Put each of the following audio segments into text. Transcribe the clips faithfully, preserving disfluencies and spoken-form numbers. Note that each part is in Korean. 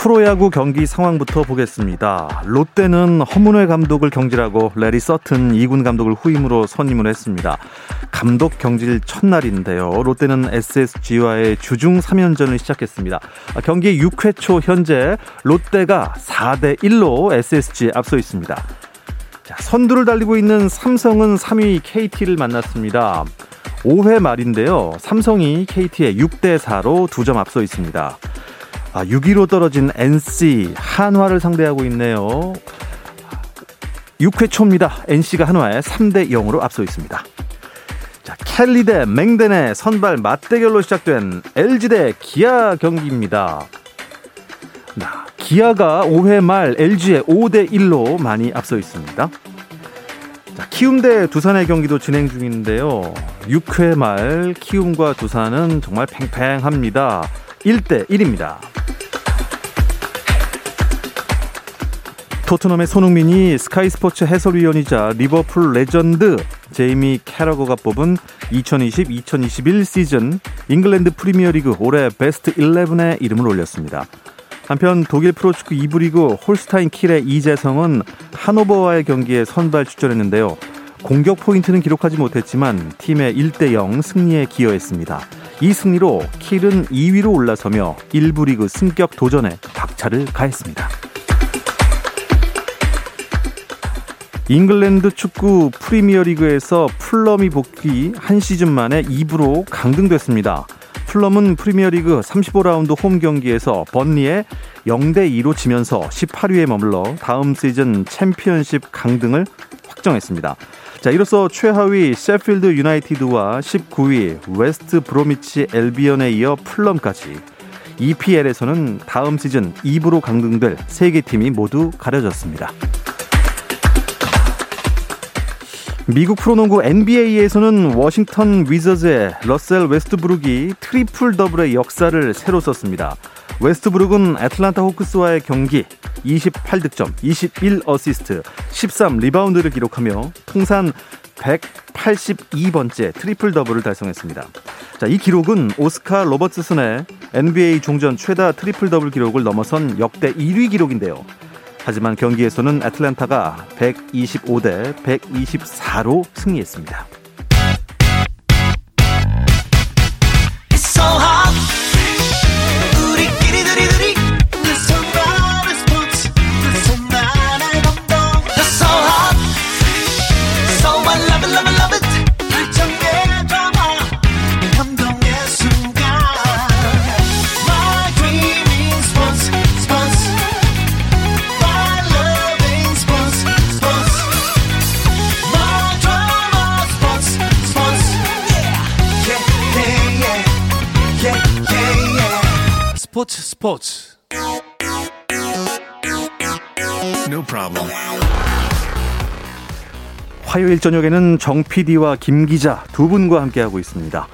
프로야구 경기 상황부터 보겠습니다. 롯데는 허문회 감독을 경질하고 래리 서튼 이군 감독을 후임으로 선임을 했습니다. 감독 경질 첫날인데요. 롯데는 에스에스지와의 주중 삼 연전을 시작했습니다. 경기 육 회 초 현재 롯데가 사 대 일로 에스에스지에 앞서 있습니다. 자, 선두를 달리고 있는 삼성은 삼 위 케이티를 만났습니다. 오 회 말인데요. 삼성이 케이티에 육 대 사로 두 점 앞서 있습니다. 아, 육 위로 떨어진 엔씨 한화를 상대하고 있네요. 육 회 초입니다. 엔씨가 한화에 삼 대 영으로 앞서 있습니다. 자, 켈리 대 맹덴의 선발 맞대결로 시작된 엘지 대 기아 경기입니다. 아, 기아가 오 회 말 엘지에 오 대 일로 많이 앞서 있습니다. 자, 키움 대 두산의 경기도 진행 중인데요. 육 회 말 키움과 두산은 정말 팽팽합니다. 일 대 일입니다. 토트넘의 손흥민이 스카이스포츠 해설위원이자 리버풀 레전드 제이미 캐러거가 뽑은 이천이십 이천이십일 시즌 잉글랜드 프리미어리그 올해 베스트 십일에 이름을 올렸습니다. 한편 독일 프로축구 이 부 리그 홀스타인 킬의 이재성은 하노버와의 경기에 선발 출전했는데요. 공격 포인트는 기록하지 못했지만 팀의 일 대 영 승리에 기여했습니다. 이 승리로 킬은 이 위로 올라서며 일 부 리그 승격 도전에 박차를 가했습니다. 잉글랜드 축구 프리미어리그에서 풀럼이 복귀 한 시즌 만에 이 부로 강등됐습니다. 풀럼은 프리미어리그 삼십오 라운드 홈 경기에서 번리에 영 대 이로 지면서 십팔 위에 머물러 다음 시즌 챔피언십 강등을 확정했습니다. 자, 이로써 최하위 셰필드 유나이티드와 십구 위 웨스트 브로미치 엘비언에 이어 풀럼까지 이피엘에서는 다음 시즌 이 부로 강등될 세 개 팀이 모두 가려졌습니다. 미국 프로농구 엔비에이에서는 워싱턴 위저즈의 러셀 웨스트브룩이 트리플 더블의 역사를 새로 썼습니다. 웨스트브룩은 애틀란타 호크스와의 경기 이십팔 득점, 이십일 어시스트, 십삼 리바운드를 기록하며 통산 백팔십이 번째 트리플 더블을 달성했습니다. 자, 이 기록은 오스카 로버츠슨의 엔비에이 종전 최다 트리플 더블 기록을 넘어선 역대 일 위 기록인데요. 하지만 경기에서는 애틀란타가 백이십오 대 백이십사로 승리했습니다. 스포츠 스포츠 no problem. 화요일 저녁에는 정 피디와 김 기자 두 분과 함께하고 있습니다.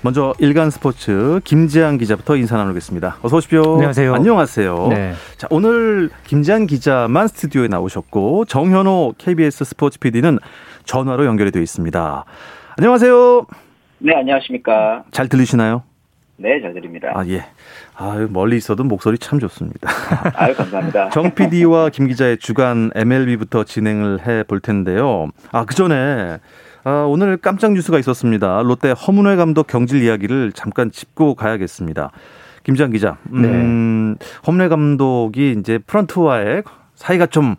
먼저 일간 스포츠 김재한 기자부터 인사 나누겠습니다. 어서 오십시오. 안녕하세요. 안녕하세요. 네. 자, 오늘 김재한 기자만 스튜디오에 나오셨고 정현호 케이비에스 스포츠 피디는 전화로 연결이 되어 있습니다. 안녕하세요. 네, 안녕하십니까. 잘 들리시나요? 네, 잘 들립니다. 아, 예. 아, 멀리 있어도 목소리 참 좋습니다. 아유, 감사합니다. 정 피디와 김 기자의 주간 엠엘비부터 진행을 해볼 텐데요. 아, 그 전에 아, 오늘 깜짝 뉴스가 있었습니다. 롯데 허문회 감독 경질 이야기를 잠깐 짚고 가야겠습니다. 김재한 기자, 음, 네. 허문회 감독이 이제 프런트와의 사이가 좀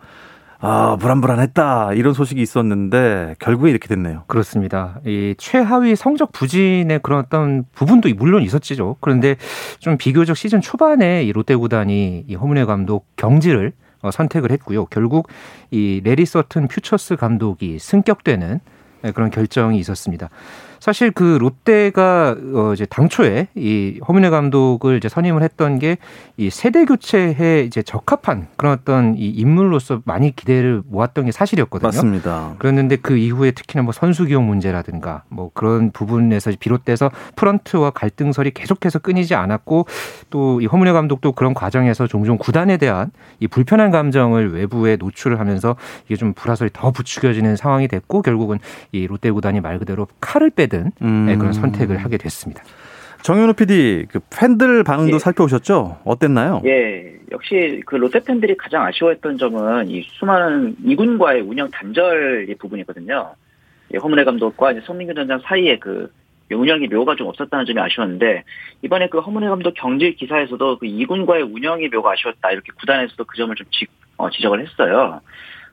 아, 불안불안했다 이런 소식이 있었는데 결국에 이렇게 됐네요. 그렇습니다. 이 최하위 성적 부진의 그런 어떤 부분도 물론 있었지죠. 그런데 좀 비교적 시즌 초반에 이 롯데 구단이 이 허문회 감독 경질을 어, 선택을 했고요. 결국 이 래리 서튼 퓨처스 감독이 승격되는 그런 결정이 있었습니다. 사실 그 롯데가 어 이제 당초에 이 허문회 감독을 이제 선임을 했던 게 이 세대 교체에 이제 적합한 그런 어떤 이 인물로서 많이 기대를 모았던 게 사실이었거든요. 맞습니다. 그랬는데 그 이후에 특히나 뭐 선수 기용 문제라든가 뭐 그런 부분에서 비롯돼서 프런트와 갈등설이 계속해서 끊이지 않았고 또 이 허문회 감독도 그런 과정에서 종종 구단에 대한 이 불편한 감정을 외부에 노출을 하면서 이게 좀 불화설이 더 부추겨지는 상황이 됐고 결국은 이 롯데 구단이 말 그대로 칼을 빼든 음. 그런 선택을 하게 됐습니다. 정현우 피디, 그 팬들 반응도 예. 살펴보셨죠? 어땠나요? 예, 역시 그 롯데 팬들이 가장 아쉬워했던 점은 이 수많은 이군과의 운영 단절 부분이거든요. 예, 허문회 감독과 이제 송민규 단장 사이에 그 운영의 묘가 좀 없었다는 점이 아쉬웠는데 이번에 그 허문회 감독 경질 기사에서도 그 이군과의 운영의 묘가 아쉬웠다 이렇게 구단에서도 그 점을 좀 지, 어, 지적을 했어요.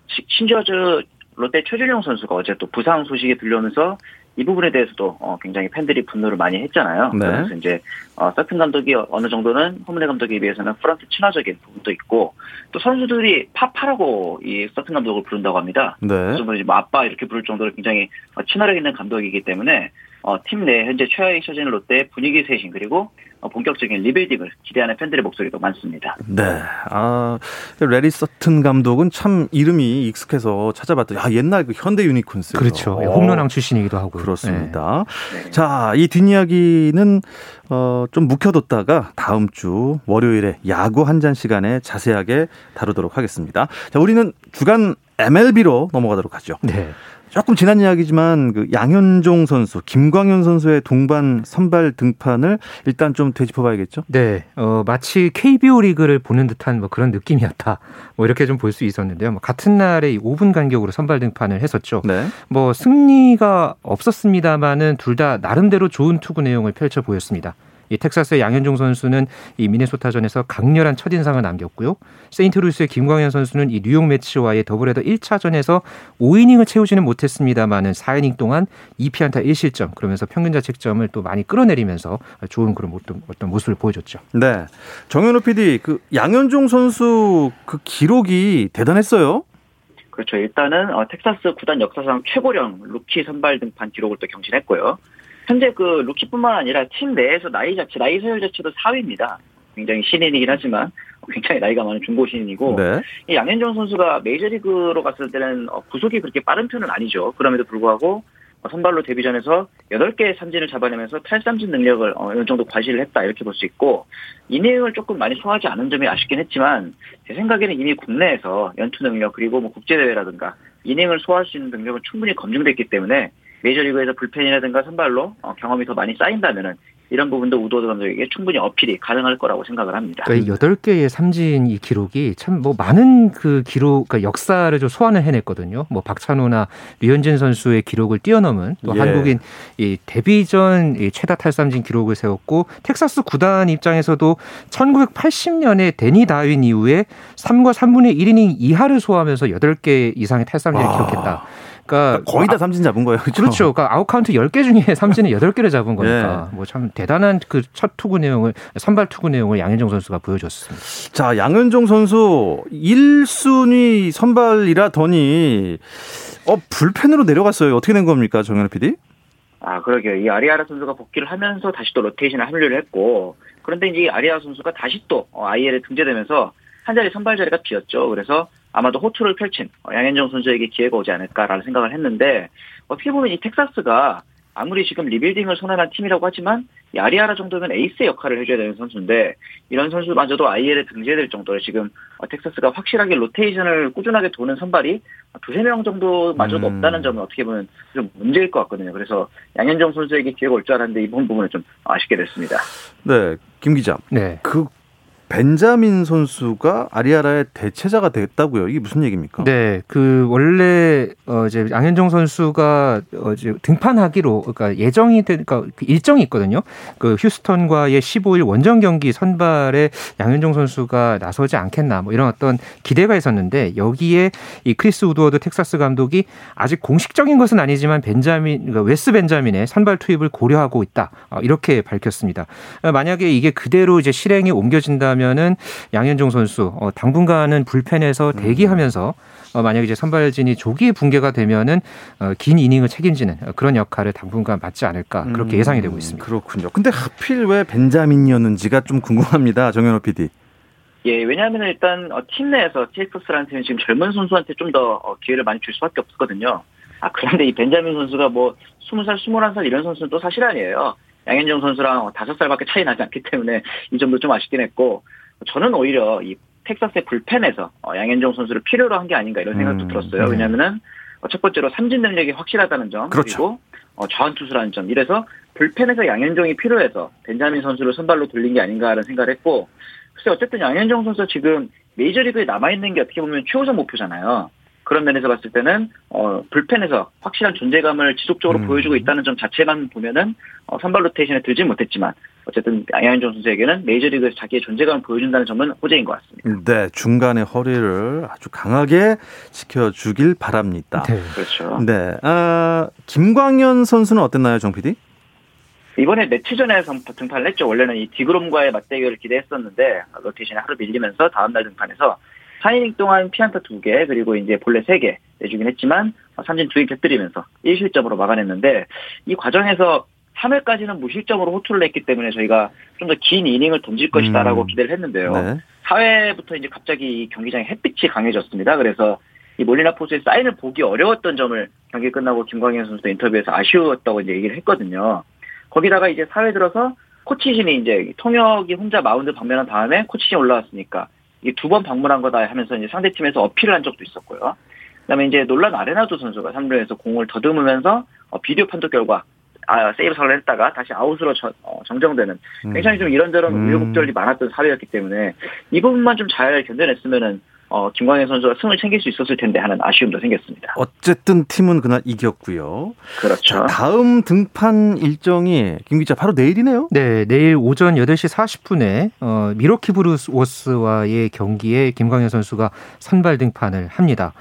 시, 심지어 저 롯데 최준용 선수가 어제 또 부상 소식이 들려오면서 이 부분에 대해서도 어, 굉장히 팬들이 분노를 많이 했잖아요. 네. 그래서 이제 어, 서튼 감독이 어느 정도는 허문회 감독에 비해서는 프런트 친화적인 부분도 있고 또 선수들이 파파라고 이 서튼 감독을 부른다고 합니다. 네. 그래서 뭐 아빠 이렇게 부를 정도로 굉장히 친화력 있는 감독이기 때문에 어, 팀 내 현재 최하위 처진 롯데의 분위기 쇄신 그리고 어, 본격적인 리빌딩을 기대하는 팬들의 목소리도 많습니다. 네, 아 래리 서튼 감독은 참 이름이 익숙해서 찾아봤더니 아, 옛날 그 현대 유니콘스 그렇죠. 어. 홈런왕 출신이기도 하고 그렇습니다. 네. 네. 자, 이 뒷이야기는 어, 좀 묵혀뒀다가 다음 주 월요일에 야구 한잔 시간에 자세하게 다루도록 하겠습니다. 자, 우리는 주간 엠엘비로 넘어가도록 하죠. 네. 조금 지난 이야기지만 그 양현종 선수, 김광현 선수의 동반 선발 등판을 일단 좀 되짚어봐야겠죠? 네, 어, 마치 케이비오 리그를 보는 듯한 뭐 그런 느낌이었다. 뭐 이렇게 좀 볼 수 있었는데요. 뭐 같은 날에 오 분 간격으로 선발 등판을 했었죠. 네. 뭐 승리가 없었습니다만은 둘 다 나름대로 좋은 투구 내용을 펼쳐 보였습니다. 이 텍사스의 양현종 선수는 이 미네소타전에서 강렬한 첫인상을 남겼고요. 세인트루이스의 김광현 선수는 이 뉴욕 매치와의 더블헤더 일 차전에서 오 이닝을 채우지는 못했습니다만은 사 이닝 동안 이 피안타 일 실점 그러면서 평균자책점을 또 많이 끌어내리면서 좋은 그런 어떤 모습을 보여줬죠. 네, 정현호 피디, 그 양현종 선수 그 기록이 대단했어요. 그렇죠. 일단은 어, 텍사스 구단 역사상 최고령 루키 선발 등판 기록을 또 경신했고요. 현재 그 루키뿐만 아니라 팀 내에서 나이 자체, 나이 서열 자체도 사 위입니다. 굉장히 신인이긴 하지만 굉장히 나이가 많은 중고 신인이고 네. 이 양현종 선수가 메이저리그로 갔을 때는 구속이 그렇게 빠른 편은 아니죠. 그럼에도 불구하고 선발로 데뷔전에서 여덟 개의 삼진을 잡아내면서 탈삼진 능력을 어느 정도 과시를 했다 이렇게 볼 수 있고 이 내용을 조금 많이 소화하지 않은 점이 아쉽긴 했지만 제 생각에는 이미 국내에서 연투 능력 그리고 뭐 국제대회라든가 이 내용을 소화할 수 있는 능력은 충분히 검증됐기 때문에 메이저리그에서 불펜이라든가 선발로 경험이 더 많이 쌓인다면은 이런 부분도 우드워드 감독에게 충분히 어필이 가능할 거라고 생각을 합니다. 그러니까 여덟 개의 삼진 이 기록이 참 뭐 많은 그 기록, 그러니까 역사를 좀 소환을 해냈거든요. 뭐 박찬호나 류현진 선수의 기록을 뛰어넘은 또 예. 한국인 이 데뷔전 이 최다 탈삼진 기록을 세웠고 텍사스 구단 입장에서도 천구백팔십 년에 데니 다윈 이후에 삼과 삼분의 일 이닝 이하를 소화하면서 여덟 개 이상의 탈삼진을 와. 기록했다. 그러니까 거의 다 삼진 잡은 거예요. 그렇죠. 그렇죠. 그러니까 아웃카운트 열 개 중에 삼진은 여덟 개를 잡은 거니까 네. 뭐 참 대단한 그 첫 투구 내용을 선발 투구 내용을 양현종 선수가 보여줬습니다. 자, 양현종 선수 일 순위 선발이라더니 어 불펜으로 내려갔어요. 어떻게 된 겁니까, 정현우 피디? 아, 그러게요. 이 아리아라 선수가 복귀를 하면서 다시 또 로테이션에 합류를 했고 그런데 이제 아리아라 선수가 다시 또 아이엘에 등재되면서 한 자리 선발 자리가 비었죠. 그래서 아마도 호투를 펼친 양현종 선수에게 기회가 오지 않을까라는 생각을 했는데 어떻게 보면 이 텍사스가 아무리 지금 리빌딩을 선언한 팀이라고 하지만 아리아라 정도면 에이스의 역할을 해줘야 되는 선수인데 이런 선수마저도 아이엘에 등재될 정도로 지금 텍사스가 확실하게 로테이션을 꾸준하게 도는 선발이 두세 명 정도마저도 음. 없다는 점은 어떻게 보면 좀 문제일 것 같거든요. 그래서 양현종 선수에게 기회가 올 줄 알았는데 이번 부분은 좀 아쉽게 됐습니다. 네, 김 기자. 네. 그 벤자민 선수가 아리아라의 대체자가 됐다고요. 이게 무슨 얘기입니까? 네, 그 원래 어 이제 양현종 선수가 어 이제 등판하기로 그러니까 예정이 되니까 그러니까 일정이 있거든요. 그 휴스턴과의 십오 일 원정 경기 선발에 양현종 선수가 나서지 않겠나 뭐 이런 어떤 기대가 있었는데 여기에 이 크리스 우드워드 텍사스 감독이 아직 공식적인 것은 아니지만 벤자민 그러니까 웨스 벤자민의 선발 투입을 고려하고 있다 이렇게 밝혔습니다. 만약에 이게 그대로 이제 실행에 옮겨진다면 면은 양현종 선수 어, 당분간은 불펜에서 대기하면서 어, 만약에 이제 선발진이 조기에 붕괴가 문제가 되면은 어, 긴 이닝을 책임지는 그런 역할을 당분간 맡지 않을까 그렇게 예상이 되고 있습니다. 음, 그렇군요. 근데 하필 왜 벤자민이었는지가 좀 궁금합니다, 정현호 피디. 예, 왜냐하면 일단 팀 내에서 체이프스라는 팀이 지금 젊은 선수한테 좀 더 기회를 많이 줄 수밖에 없거든요. 아, 그런데 이 벤자민 선수가 뭐 스무 살, 스물한 살 이런 선수는 또 사실 아니에요. 양현종 선수랑 다섯 살밖에 차이 나지 않기 때문에 이 점도 좀 아쉽긴 했고, 저는 오히려 이 텍사스의 불펜에서 양현종 선수를 필요로 한 게 아닌가 이런 생각도 음, 들었어요. 네. 왜냐하면은 첫 번째로 삼진 능력이 확실하다는 점, 그렇죠. 그리고 좌완 투수라는 점, 이래서 불펜에서 양현종이 필요해서 벤자민 선수를 선발로 돌린 게 아닌가라는 생각을 했고, 글쎄 어쨌든 양현종 선수 지금 메이저리그에 남아있는 게 어떻게 보면 최우선 목표잖아요. 그런 면에서 봤을 때는 어, 불펜에서 확실한 존재감을 지속적으로 음. 보여주고 있다는 점 자체만 보면은 어, 선발 로테이션에 들지 못했지만 어쨌든 양현종 선수에게는 메이저리그에서 자기의 존재감을 보여준다는 점은 호재인 것 같습니다. 네, 중간에 허리를 아주 강하게 지켜주길 바랍니다. 네, 그렇죠. 네, 아, 김광현 선수는 어땠나요, 정 피디? 이번에 매치전에서 등판을 했죠. 원래는 이 디그롬과의 맞대결을 기대했었는데 로테이션이 하루 밀리면서 다음 날 등판해서 사 이닝 동안 피안타 두 개 그리고 이제 볼넷 세 개 내주긴 했지만 삼진 두 개 곁들이면서 일 실점으로 막아냈는데, 이 과정에서 삼 회까지는 무실점으로 호투를 냈기 때문에 저희가 좀 더 긴 이닝을 던질 것이다라고 음. 기대를 했는데요. 네. 사 회부터 이제 갑자기 경기장에 햇빛이 강해졌습니다. 그래서 이 몰리나 포수의 사인을 보기 어려웠던 점을 경기 끝나고 김광현 선수도 인터뷰에서 아쉬웠다고 이제 얘기를 했거든요. 거기다가 이제 사 회 들어서 코치진이 이제 통역이 혼자 마운드 방문한 다음에 코치진이 올라왔으니까 이 두 번 방문한 거다 하면서 이제 상대팀에서 어필을 한 적도 있었고요. 그다음에 이제 놀란 아레나도 선수가 삼 루에서 공을 더듬으면서 어, 비디오 판독 결과 아, 세이브 선언을 했다가 다시 아웃으로 저, 어, 정정되는 굉장히 좀 이런저런 음. 우여곡절이 많았던 사례였기 때문에 이 부분만 좀 잘 견뎌냈으면은 어, 김광현 선수가 승을 챙길 수 있었을 텐데 하는 아쉬움도 생겼습니다. 어쨌든 팀은 그날 이겼고요. 그렇죠. 자, 다음 등판 일정이 김 기자 바로 내일이네요. 네, 내일 오전 여덟 시 사십 분에 어, 미러키 브루스워스와의 경기에 김광현 선수가 선발 등판을 합니다.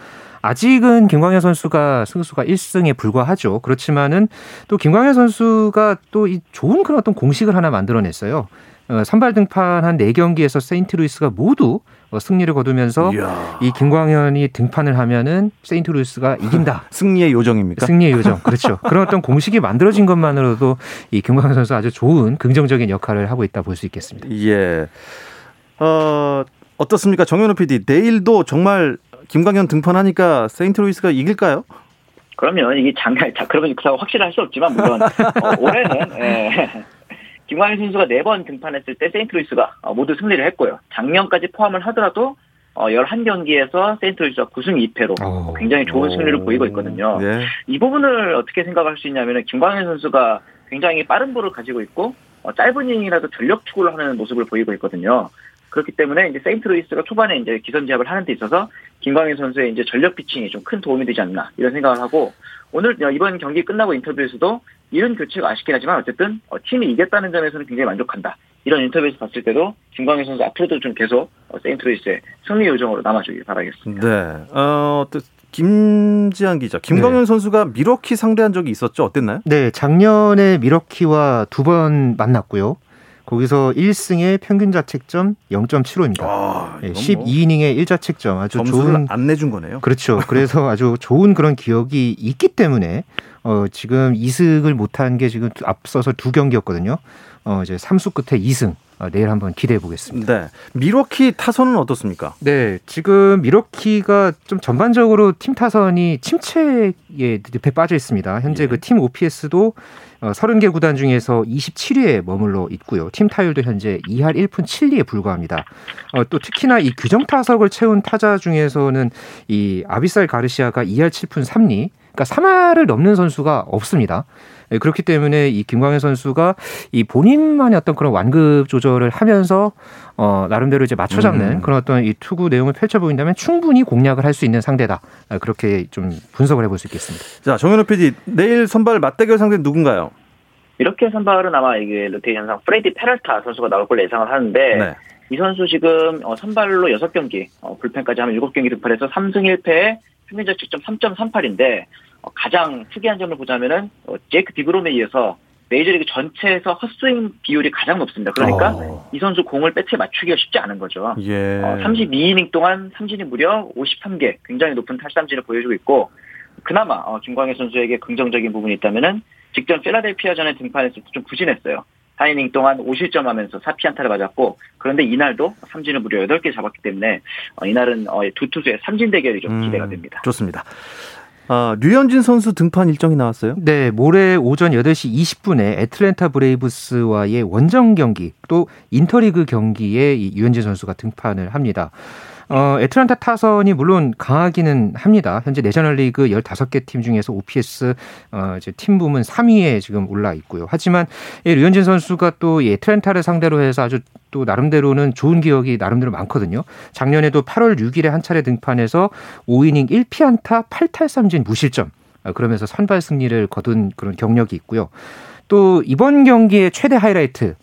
아직은 김광현 선수가 승수가 일 승에 불과하죠. 그렇지만은 또 김광현 선수가 또 이 좋은 그런 어떤 공식을 하나 만들어냈어요. 어, 선발 등판한 네 경기에서 세인트루이스가 모두 어, 승리를 거두면서 이야. 이 김광현이 등판을 하면은 세인트루이스가 이긴다. 승리의 요정입니까? 승리의 요정. 그렇죠. 그런 어떤 공식이 만들어진 것만으로도 이 김광현 선수 아주 좋은 긍정적인 역할을 하고 있다 볼 수 있겠습니다. 예. 어, 어떻습니까? 정현우 피디. 내일도 정말 김광현 등판하니까 세인트루이스가 이길까요? 그러면 이게 장난, 그러면 확실할 수 없지만 물론 어, 올해는. 예. 김광현 선수가 네 번 등판했을 때 세인트루이스가 모두 승리를 했고요. 작년까지 포함을 하더라도 열한 경기에서 세인트루이스가 구 승 이 패로 오. 굉장히 좋은 승리를 오. 보이고 있거든요. 네. 이 부분을 어떻게 생각할 수 있냐면 김광현 선수가 굉장히 빠른 볼을 가지고 있고 짧은 이닝이라도 전력 투구를 하는 모습을 보이고 있거든요. 그렇기 때문에 이제 세인트루이스가 초반에 이제 기선제압을 하는 데 있어서 김광현 선수의 이제 전력 피칭이 좀 큰 도움이 되지 않나 이런 생각을 하고, 오늘 이번 경기 끝나고 인터뷰에서도 이런 교체가 아쉽긴 하지만 어쨌든 팀이 이겼다는 점에서는 굉장히 만족한다. 이런 인터뷰에서 봤을 때도 김광현 선수 앞으로도 좀 계속 세인트루이스의 승리 요정으로 남아주길 바라겠습니다. 네. 어, 또 김재한 기자, 김광현 네. 선수가 미러키 상대한 적이 있었죠? 어땠나요? 네. 작년에 미러키와 두 번 만났고요. 거기서 일 승에 평균 자책점 영 점 칠오입니다. 아, 네, 십이 이닝에 일 자책점. 아주 좋은 안 내준 거네요. 그렇죠. 그래서 아주 좋은 그런 기억이 있기 때문에 어, 지금 이 승을 못한 게 지금 앞서서 두 경기였거든요. 어, 이제 삼 수 끝에 이 승. 어, 내일 한번 기대해 보겠습니다. 네. 미러키 타선은 어떻습니까? 네. 지금 미러키가 좀 전반적으로 팀 타선이 침체에 늪에 빠져 있습니다. 현재 예. 그 팀 오피에스도 어, 삼십 개 구단 중에서 이십칠 위에 머물러 있고요. 팀 타율도 현재 이 할 일 푼 칠 리에 불과합니다. 어, 또 특히나 이 규정 타석을 채운 타자 중에서는 이 아비살 가르시아가 이 할 칠 푼 삼 리, 그러니까 삼 할을 넘는 선수가 없습니다. 네, 그렇기 때문에 이 김광현 선수가 이 본인만의 어떤 그런 완급 조절을 하면서 어, 나름대로 이제 맞춰 잡는 음. 그런 어떤 이 투구 내용을 펼쳐 보인다면 충분히 공략을 할 수 있는 상대다. 그렇게 좀 분석을 해볼 수 있겠습니다. 자, 정현호 피디, 내일 선발 맞대결 상대 누군가요? 이렇게 선발은 아마 이게 로테이션상 프레디 페랄타 선수가 나올 걸로 예상을 하는데 네. 이 선수 지금 어, 선발로 여섯 경기, 어, 불펜까지 하면 일곱 경기 등판해서 삼 승 일 패에 평균 자책점 삼 점 삼팔인데 어, 가장 특이한 점을 보자면은 어, 제이크 디그롬에 이어서 메이저리그 전체에서 헛스윙 비율이 가장 높습니다. 그러니까 오. 이 선수 공을 배트에 맞추기가 쉽지 않은 거죠. 예. 어, 삼십이 이닝 동안 삼진이 무려 오십삼 개, 굉장히 높은 탈삼진을 보여주고 있고, 그나마 어, 김광현 선수에게 긍정적인 부분이 있다면은 직전 필라델피아전에 등판했을 때 좀 부진했어요. 사 이닝 동안 오 실점 하면서 사 피안타를 맞았고, 그런데 이날도 삼진을 무려 여덟 개 잡았기 때문에 어, 이날은 어, 두 투수의 삼진 대결이 좀 기대가 됩니다. 음, 좋습니다. 아, 류현진 선수 등판 일정이 나왔어요? 네, 모레 오전 여덟 시 이십 분에 애틀랜타 브레이브스와의 원정 경기, 또 인터리그 경기에 이 류현진 선수가 등판을 합니다. 어, 애틀랜타 타선이 물론 강하기는 합니다. 현재 내셔널리그 열다섯 개 팀 중에서 오피에스 어, 이제 팀 부문 삼 위에 지금 올라 있고요. 하지만 예, 류현진 선수가 또 예, 애틀랜타를 상대로 해서 아주 또 나름대로는 좋은 기억이 나름대로 많거든요. 작년에도 팔월 육일에 한 차례 등판해서 오 이닝 일 피안타 팔 탈삼진 무실점, 아, 그러면서 선발 승리를 거둔 그런 경력이 있고요. 또 이번 경기의 최대 하이라이트,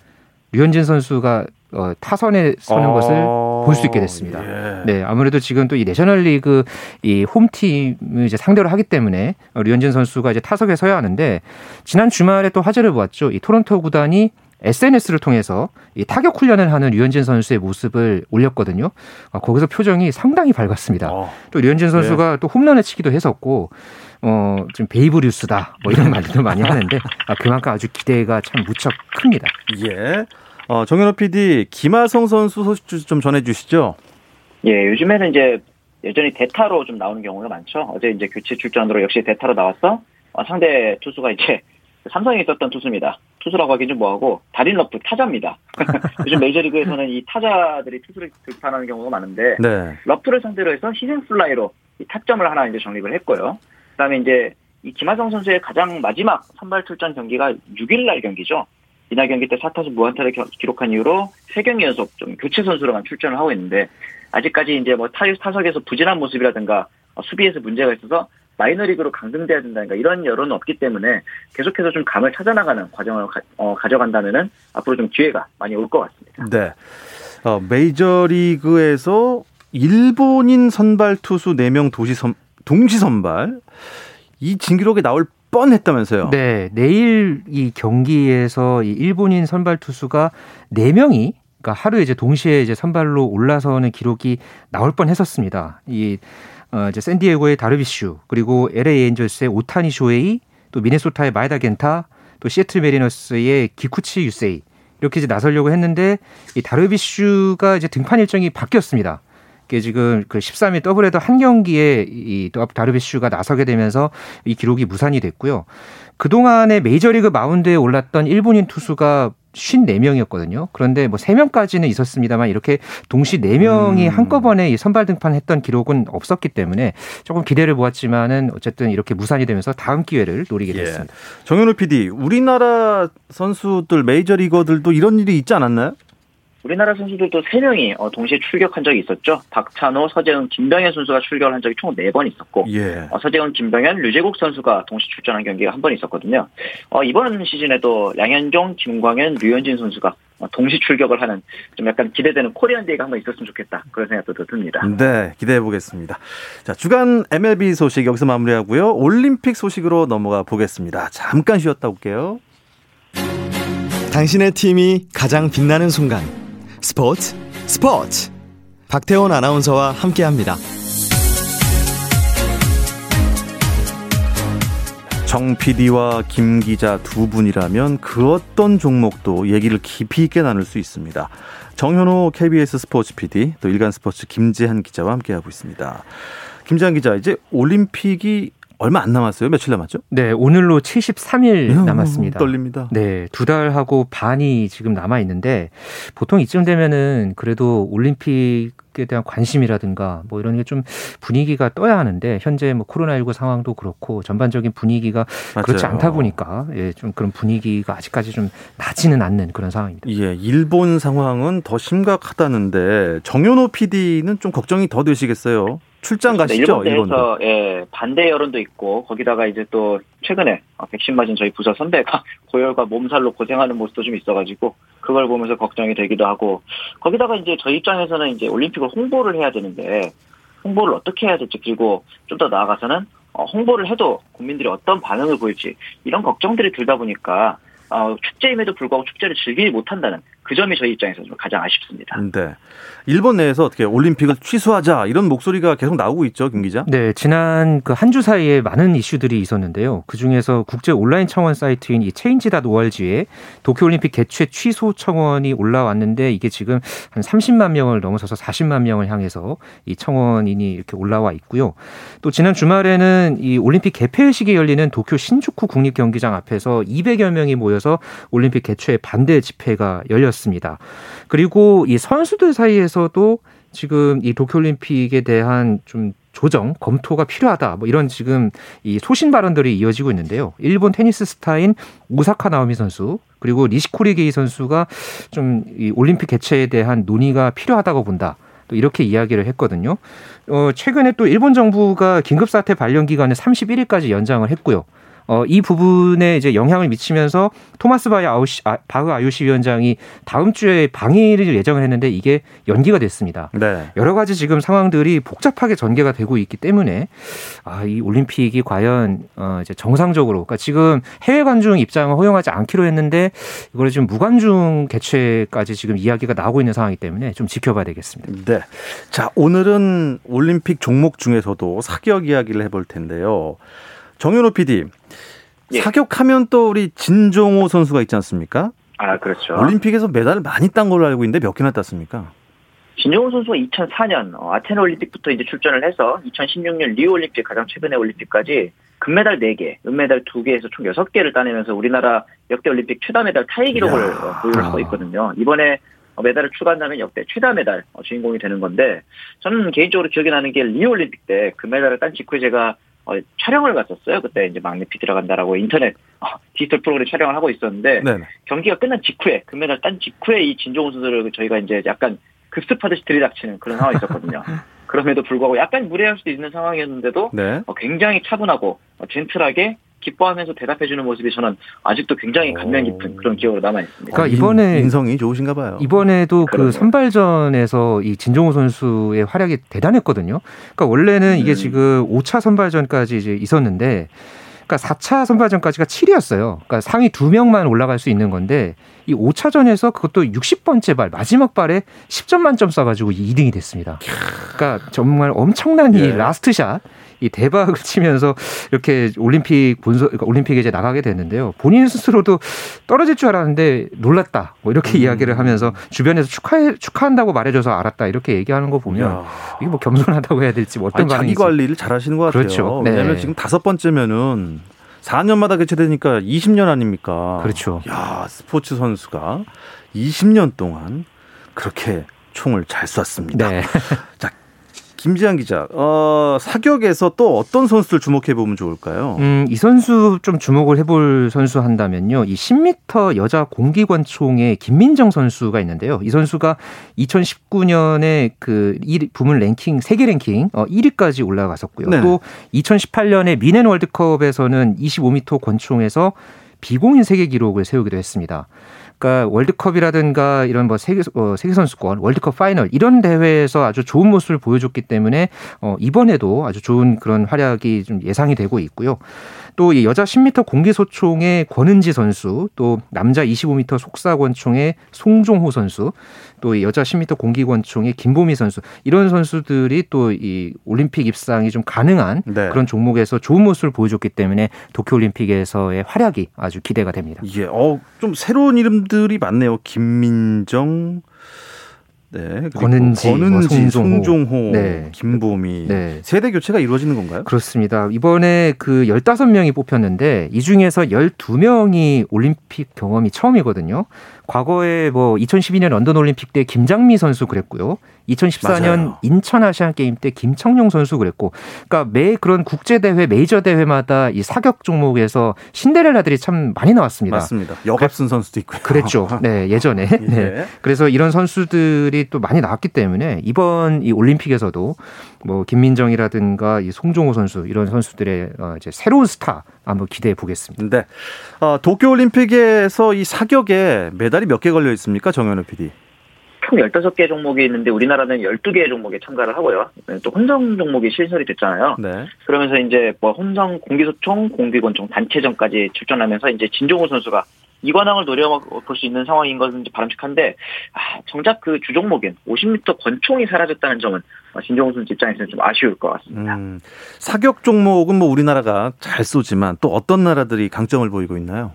류현진 선수가 어, 타선에 서는 어... 것을 볼 수 있게 됐습니다. 예. 네, 아무래도 지금 또 이 내셔널리그 이 홈팀을 이제 상대로 하기 때문에 류현진 선수가 이제 타석에 서야 하는데, 지난 주말에 또 화제를 보았죠. 이 토론토 구단이 에스엔에스를 통해서 이 타격 훈련을 하는 류현진 선수의 모습을 올렸거든요. 아, 거기서 표정이 상당히 밝았습니다. 어. 또 류현진 선수가 예. 또 홈런을 치기도 했었고, 어, 좀 베이브 류스다 뭐 이런 말도 많이 하는데, 아, 그만큼 아주 기대가 참 무척 큽니다. 예. 어, 정현호 피디, 김하성 선수 소식 좀 전해주시죠. 예, 요즘에는 이제 여전히 대타로 좀 나오는 경우가 많죠. 어제 이제 교체 출전으로 역시 대타로 나왔어. 어, 상대 투수가 이제 삼성에 있었던 투수입니다. 투수라고 하긴 좀 뭐하고 달인 러프 타자입니다. 요즘 메이저리그에서는 이 타자들이 투수를 등판하는 경우가 많은데, 네. 러프를 상대로 해서 희생플라이로 이 타점을 하나 이제 정립을 했고요. 그다음에 이제 이 김하성 선수의 가장 마지막 선발 출전 경기가 육일 날 경기죠. 이날 경기 때 사 타수 무안타를 기록한 이후로 세 경기 연속 좀 교체 선수로만 출전을 하고 있는데, 아직까지 이제 뭐 타석에서 부진한 모습이라든가 수비에서 문제가 있어서 마이너리그로 강등돼야 된다든가 이런 여론은 없기 때문에 계속해서 좀 감을 찾아나가는 과정을 가, 어, 가져간다면은 앞으로 좀 기회가 많이 올 것 같습니다. 네, 어, 메이저리그에서 일본인 선발 투수 네 명 도시 선, 동시 선발, 이 진기록에 나올 뻔했다면서요? 네, 내일 이 경기에서 이 일본인 선발 투수가 네 명이, 그러니까 하루에 이제 동시에 이제 선발로 올라서는 기록이 나올 뻔했었습니다. 이 어, 이제 샌디에고의 다르비슈, 그리고 엘에이 엔젤스의 오타니 쇼헤이, 또 미네소타의 마이다 겐타, 또 시애틀 메리너스의 기쿠치 유세이, 이렇게 이제 나서려고 했는데 이 다르비슈가 이제 등판 일정이 바뀌었습니다. 게 지금 그 십삼 일 더블헤더 한 경기에 이 다르비슈가 나서게 되면서 이 기록이 무산이 됐고요. 그동안에 메이저리그 마운드에 올랐던 일본인 투수가 오십사 명이었거든요. 그런데 뭐 세 명까지는 있었습니다만 이렇게 동시 네 명이 한꺼번에 이 선발 등판했던 기록은 없었기 때문에 조금 기대를 모았지만은 어쨌든 이렇게 무산이 되면서 다음 기회를 노리게 됐습니다. 예. 정현우 피디, 우리나라 선수들 메이저리거들도 이런 일이 있지 않았나요? 우리나라 선수들도 세 명이 동시에 출격한 적이 있었죠. 박찬호, 서재훈, 김병현 선수가 출격을 한 적이 총 네 번 있었고, 예. 서재훈, 김병현, 류재국 선수가 동시 출전한 경기가 한 번 있었거든요. 어, 이번 시즌에도 양현종, 김광현, 류현진 선수가 동시 출격을 하는 좀 약간 기대되는 코리안 데이가 한 번 있었으면 좋겠다, 그런 생각도 듭니다. 네, 기대해 보겠습니다. 자, 주간 엠엘비 소식 여기서 마무리하고요. 올림픽 소식으로 넘어가 보겠습니다. 잠깐 쉬었다 올게요. 당신의 팀이 가장 빛나는 순간, 스포츠 스포츠 박태원 아나운서와 함께합니다. 정 피디와 김 기자 두 분이라면 그 어떤 종목도 얘기를 깊이 있게 나눌 수 있습니다. 정현호 케이비에스 스포츠 피디, 또 일간 스포츠 김재한 기자와 함께하고 있습니다. 김재한 기자, 이제 올림픽이 얼마 안 남았어요? 며칠 남았죠? 네, 오늘로 칠십삼 일 남았습니다. 떨립니다. 네, 두 달하고 반이 지금 남아 있는데, 보통 이쯤 되면은 그래도 올림픽에 대한 관심이라든가 뭐 이런 게 좀 분위기가 떠야 하는데, 현재 뭐 코로나십구 상황도 그렇고 전반적인 분위기가 맞아요. 그렇지 않다 보니까 예, 좀 그런 분위기가 아직까지 좀 나지는 않는 그런 상황입니다. 예, 일본 상황은 더 심각하다는데 정현호 피디는 좀 걱정이 더 되시겠어요? 출장 가시죠? 네, 일본에서 예, 반대 여론도 있고, 거기다가 이제 또 최근에 백신 맞은 저희 부서 선배가 고열과 몸살로 고생하는 모습도 좀 있어가지고 그걸 보면서 걱정이 되기도 하고, 거기다가 이제 저희 입장에서는 이제 올림픽을 홍보를 해야 되는데 홍보를 어떻게 해야 될지, 그리고 좀 더 나아가서는 홍보를 해도 국민들이 어떤 반응을 보일지, 이런 걱정들이 들다 보니까 어, 축제임에도 불구하고 축제를 즐기지 못한다는 그 점이 저희 입장에서 좀 가장 아쉽습니다. 네. 일본 내에서 어떻게 올림픽을 취소하자 이런 목소리가 계속 나오고 있죠, 김 기자? 네, 지난 그 한 주 사이에 많은 이슈들이 있었는데요. 그 중에서 국제 온라인 청원 사이트인 이 체인지 닷 오알지에 도쿄올림픽 개최 취소 청원이 올라왔는데 이게 지금 한 삼십만 명을 넘어서서 사십만 명을 향해서 이 청원인이 이렇게 올라와 있고요. 또 지난 주말에는 이 올림픽 개폐식이 열리는 도쿄 신주쿠 국립경기장 앞에서 이백여 명이 모여서 올림픽 개최 반대 집회가 열렸습니다. 그리고 이 선수들 사이에서도 지금 이 도쿄올림픽에 대한 좀 조정, 검토가 필요하다. 뭐 이런 지금 이 소신 발언들이 이어지고 있는데요. 일본 테니스 스타인 오사카 나오미 선수 그리고 니시코리 게이 선수가 좀 이 올림픽 개최에 대한 논의가 필요하다고 본다. 또 이렇게 이야기를 했거든요. 어, 최근에 또 일본 정부가 긴급사태 발령 기간을 삼십일일까지 연장을 했고요. 어, 이 부분에 이제 영향을 미치면서 토마스 바흐 아이오씨, 아, 바흐 아이오씨 위원장이 다음 주에 방일을 예정을 했는데 이게 연기가 됐습니다. 네. 여러 가지 지금 상황들이 복잡하게 전개가 되고 있기 때문에 아, 이 올림픽이 과연 어, 이제 정상적으로 그러니까 지금 해외 관중 입장을 허용하지 않기로 했는데 이걸 지금 무관중 개최까지 지금 이야기가 나오고 있는 상황이기 때문에 좀 지켜봐야 되겠습니다. 네. 자, 오늘은 올림픽 종목 중에서도 사격 이야기를 해볼 텐데요. 정현호 피디, 예. 사격하면 또 우리 진종호 선수가 있지 않습니까? 아, 그렇죠. 올림픽에서 메달을 많이 딴 걸로 알고 있는데 몇 개나 땄습니까? 진종호 선수가 이천사년 어, 아테네 올림픽부터 이제 출전을 해서 이천십육년 리우올림픽 가장 최근의 올림픽까지 금메달 네 개, 은메달 두 개에서 총 여섯 개를 따내면서 우리나라 역대 올림픽 최다 메달 타이 기록을 어, 보유하고 있거든요. 이번에 메달을 추가한다면 역대 최다 메달 어, 주인공이 되는 건데 저는 개인적으로 기억이 나는 게 리우올림픽 때 금메달을 딴 직후에 제가 어, 촬영을 갔었어요. 그때 이제 막내 피디라 간다라고 인터넷 어, 디지털 프로그램 촬영을 하고 있었는데 네네. 경기가 끝난 직후에 금메달 딴 직후에 이 진종호 선수를 저희가 이제 약간 급습하듯이 들이닥치는 그런 상황이 있었거든요. 그럼에도 불구하고 약간 무례할 수도 있는 상황이었는데도 네. 어, 굉장히 차분하고 어, 젠틀하게 기뻐하면서 대답해주는 모습이 저는 아직도 굉장히 감명 깊은 그런 기억으로 남아있습니다. 그러니까 이번에 인성이 좋으신가 봐요. 이번에도 그러네요. 그 선발전에서 이 진종호 선수의 활약이 대단했거든요. 그러니까 원래는 이게 음. 지금 오차 선발전까지 이제 있었는데 그러니까 사차 선발전까지가 칠위였어요. 그러니까 상위 두 명만 올라갈 수 있는 건데 이 오차전에서 그것도 육십 번째 발, 마지막 발에 십 점 만점 쏴가지고 이등이 됐습니다. 그러니까 정말 엄청난 이 예. 라스트샷, 이 대박을 치면서 이렇게 올림픽 본선, 그러니까 올림픽에 이제 나가게 됐는데요. 본인 스스로도 떨어질 줄 알았는데 놀랐다. 뭐 이렇게 음. 이야기를 하면서 주변에서 축하해, 축하한다고 말해줘서 알았다. 이렇게 얘기하는 거 보면 야. 이게 뭐 겸손하다고 해야 될지 뭐 어떤 아니, 반응이 자기 있어요. 관리를 잘 하시는 것 같아요. 그렇죠. 네. 왜냐하면 지금 다섯 번째면은 사년마다 개최되니까 이십년 아닙니까? 그렇죠. 야, 스포츠 선수가 이십년 동안 그렇게 총을 잘 쐈습니다. 네. 자, 김재한 기자, 어, 사격에서 또 어떤 선수를 주목해보면 좋을까요? 음, 이 선수 좀 주목을 해볼 선수 한다면요. 이 십 미터 여자 공기관총의 김민정 선수가 있는데요. 이 선수가 이천십구년에 그 부문 랭킹, 세계 랭킹 어, 일위까지 올라갔었고요. 네. 또 이천십팔년에 미넨 월드컵에서는 이십오 미터 권총에서 비공인 세계 기록을 세우기도 했습니다. 그러니까 월드컵이라든가 이런 뭐 세계 어, 세계 선수권, 월드컵 파이널 이런 대회에서 아주 좋은 모습을 보여줬기 때문에 어, 이번에도 아주 좋은 그런 활약이 좀 예상이 되고 있고요. 또 이 여자 십 미터 공기소총의 권은지 선수, 또 남자 이십오 미터 속사권총의 송종호 선수, 또 이 여자 십 미터 공기권총의 김보미 선수 이런 선수들이 또 이 올림픽 입상이 좀 가능한 네. 그런 종목에서 좋은 모습을 보여줬기 때문에 도쿄올림픽에서의 활약이 아주 기대가 됩니다. 예, 어, 좀 새로운 이름들이 많네요. 김민정. 네, 권은지, 권은지 뭐 송종호, 송종호 네. 김보미 네. 세대 교체가 이루어지는 건가요? 그렇습니다. 이번에 그 열다섯 명이 뽑혔는데 이 중에서 열두 명이 올림픽 경험이 처음이거든요. 과거에 뭐 이천십이년 런던 올림픽 때 김장미 선수 그랬고요. 이천십사년 맞아요. 인천 아시안 게임 때 김청룡 선수 그랬고, 그러니까 매 그런 국제 대회, 메이저 대회마다 이 사격 종목에서 신데렐라들이 참 많이 나왔습니다. 맞습니다. 여갑순 선수도 있고요. 그랬죠. 네, 예전에. 예. 네. 그래서 이런 선수들이 또 많이 나왔기 때문에 이번 이 올림픽에서도 뭐 김민정이라든가 이 송종호 선수 이런 선수들의 어 이제 새로운 스타 한번 기대해 보겠습니다. 네. 어, 도쿄 올림픽에서 이 사격에 메달이 몇 개 걸려 있습니까, 정현우 피디? 총 열다섯 개 종목이 있는데 우리나라는 열두 개의 종목에 참가를 하고요. 또 혼성 종목이 신설이 됐잖아요. 네. 그러면서 이제 뭐 혼성 공기소총, 공기권총, 단체전까지 출전하면서 이제 진종호 선수가 이관왕을 노려볼 수 있는 상황인 것은 바람직한데, 아, 정작 그 주종목인 오십 미터 권총이 사라졌다는 점은 진종호 선수 입장에서는 좀 아쉬울 것 같습니다. 음, 사격 종목은 뭐 우리나라가 잘 쏘지만 또 어떤 나라들이 강점을 보이고 있나요?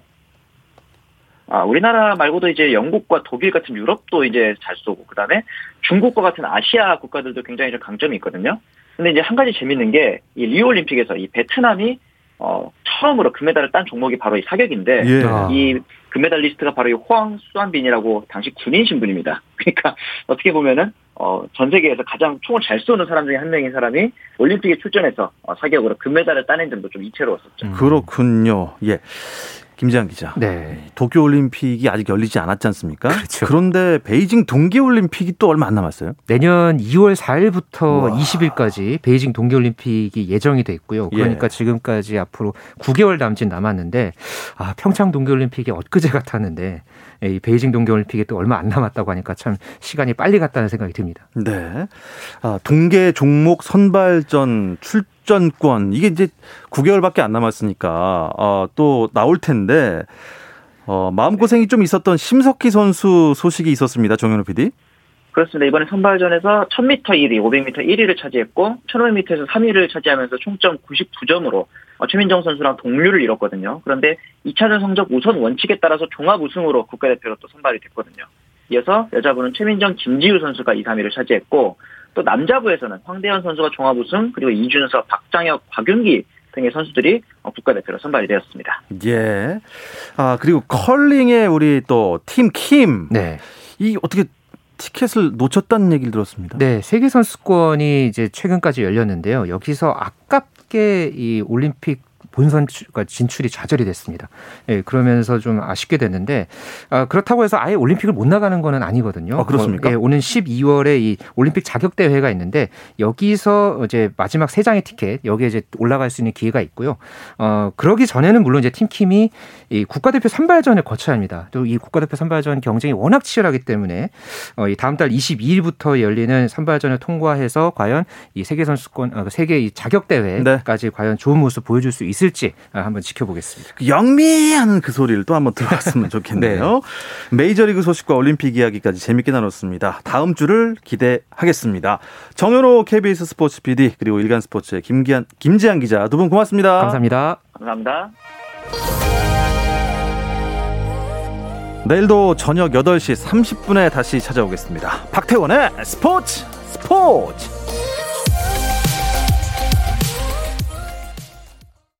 아, 우리나라 말고도 이제 영국과 독일 같은 유럽도 이제 잘 쏘고, 그 다음에 중국과 같은 아시아 국가들도 굉장히 좀 강점이 있거든요. 근데 이제 한 가지 재밌는 게 이 리우올림픽에서 이 베트남이 어, 처음으로 금메달을 딴 종목이 바로 이 사격인데, 예. 이 금메달리스트가 바로 이 호황 수완빈이라고 당시 군인 신분입니다. 그러니까 어떻게 보면은 어, 전 세계에서 가장 총을 잘 쏘는 사람 중에 한 명인 사람이 올림픽에 출전해서 어, 사격으로 금메달을 따낸 점도 좀 이채로웠었죠. 음. 그렇군요. 예. 김재한 기자. 네. 도쿄 올림픽이 아직 열리지 않았지 않습니까? 그렇죠. 그런데 베이징 동계 올림픽이 또 얼마 안 남았어요? 내년 이월 사일부터 우와. 이십일까지 베이징 동계 올림픽이 예정이 돼 있고요. 그러니까 예. 지금까지 앞으로 구 개월 남짓 남았는데, 아, 평창 동계 올림픽이 엊그제 같았는데 이 베이징 동계 올림픽이 또 얼마 안 남았다고 하니까 참 시간이 빨리 갔다는 생각이 듭니다. 네. 아, 동계 종목 선발전 출 전권 이게 이제 구 개월밖에 안 남았으니까 어, 또 나올 텐데 어, 마음고생이 좀 있었던 심석희 선수 소식이 있었습니다. 정현호 피디. 그렇습니다. 이번에 선발전에서 천 미터 일 위, 오백 미터 일 위를 차지했고 천오백 미터에서 삼 위를 차지하면서 총점 구십구 점으로 최민정 선수랑 동률을 이뤘거든요. 그런데 이 차전 성적 우선 원칙에 따라서 종합 우승으로 국가대표로 또 선발이 됐거든요. 이어서 여자부는 최민정, 김지우 선수가 이, 삼 위를 차지했고 또 남자부에서는 황대현 선수가 종합 우승, 그리고 이준서, 박장혁, 곽윤기 등의 선수들이 국가대표로 선발이 되었습니다. 예. 아, 그리고 컬링의 우리 또 팀 킴. 네. 이 어떻게 티켓을 놓쳤다는 얘기를 들었습니다. 네, 세계 선수권이 이제 최근까지 열렸는데요. 여기서 아깝게 이 올림픽 본선 진출이 좌절이 됐습니다. 예, 그러면서 좀 아쉽게 됐는데, 아, 그렇다고 해서 아예 올림픽을 못 나가는 건 아니거든요. 아, 그렇습니까? 어, 예, 오는 십이월에 이 올림픽 자격 대회가 있는데 여기서 이제 마지막 세 장의 티켓 여기에 이제 올라갈 수 있는 기회가 있고요. 어, 그러기 전에는 물론 이제 팀킴이 이 국가대표 선발전을 거쳐야 합니다. 또 이 국가대표 선발전 경쟁이 워낙 치열하기 때문에 어, 이 다음 달 이십이일부터 열리는 선발전을 통과해서 과연 이 세계 선수권, 아, 세계 이 자격 대회까지 네. 과연 좋은 모습 보여줄 수 있을. 있을지 한번 지켜보겠습니다. 영미하는 그 소리를 또 한번 들어봤으면 좋겠네요. 네. 메이저리그 소식과 올림픽 이야기까지 재밌게 나눴습니다. 다음 주를 기대하겠습니다. 정현호 케이비에스 스포츠 피디 그리고 일간스포츠의 김기한, 김재한 기자 두 분 고맙습니다. 감사합니다. 감사합니다. 내일도 저녁 여덟 시 삼십 분에 다시 찾아오겠습니다. 박태원의 스포츠 스포츠.